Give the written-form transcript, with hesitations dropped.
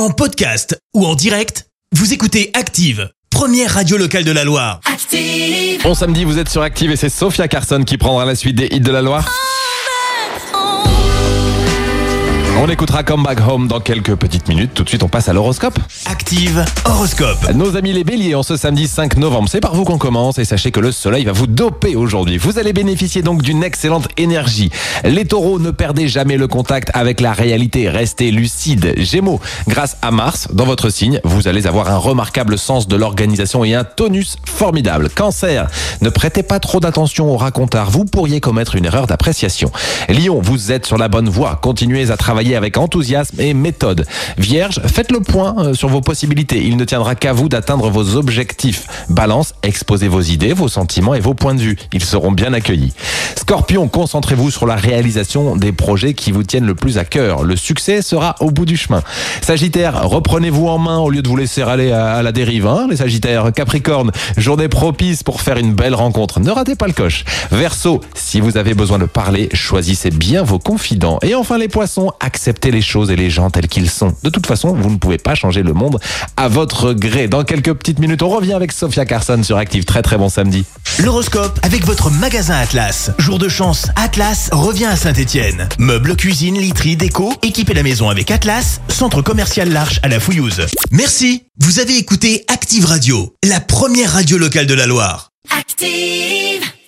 En podcast ou en direct, vous écoutez Active, première radio locale de la Loire. Active. Bon samedi, vous êtes sur Active et c'est Sophia Carson qui prendra la suite des hits de la Loire. On écoutera Come Back Home dans quelques petites minutes. Tout de suite, on passe à l'horoscope. Active horoscope. Nos amis les béliers, en ce samedi 5 novembre, c'est par vous qu'on commence et sachez que le soleil va vous doper aujourd'hui. Vous allez bénéficier donc d'une excellente énergie. Les taureaux, ne perdez jamais le contact avec la réalité. Restez lucides. Gémeaux, grâce à Mars, dans votre signe, vous allez avoir un remarquable sens de l'organisation et un tonus formidable. Cancer, ne prêtez pas trop d'attention aux racontars. Vous pourriez commettre une erreur d'appréciation. Lion, vous êtes sur la bonne voie. Continuez à travailler avec enthousiasme et méthode. Vierge, faites le point sur vos possibilités. Il ne tiendra qu'à vous d'atteindre vos objectifs. Balance, exposez vos idées, vos sentiments et vos points de vue. Ils seront bien accueillis. Scorpion, concentrez-vous sur la réalisation des projets qui vous tiennent le plus à cœur. Le succès sera au bout du chemin. Sagittaire, reprenez-vous en main au lieu de vous laisser aller à la dérive, les Sagittaires. Capricorne, journée propice pour faire une belle rencontre. Ne ratez pas le coche. Verseau, si vous avez besoin de parler, choisissez bien vos confidents. Et enfin les poissons, acceptez les choses et les gens tels qu'ils sont. De toute façon, vous ne pouvez pas changer le monde à votre gré. Dans quelques petites minutes, on revient avec Sophia Carson sur Active. Très très bon samedi. L'horoscope avec votre magasin Atlas. Jour de chance, Atlas revient à Saint-Etienne. Meubles, cuisine, literie, déco, équipez la maison avec Atlas, centre commercial L'Arche à la Fouillouse. Merci, vous avez écouté Active Radio, la première radio locale de la Loire. Active!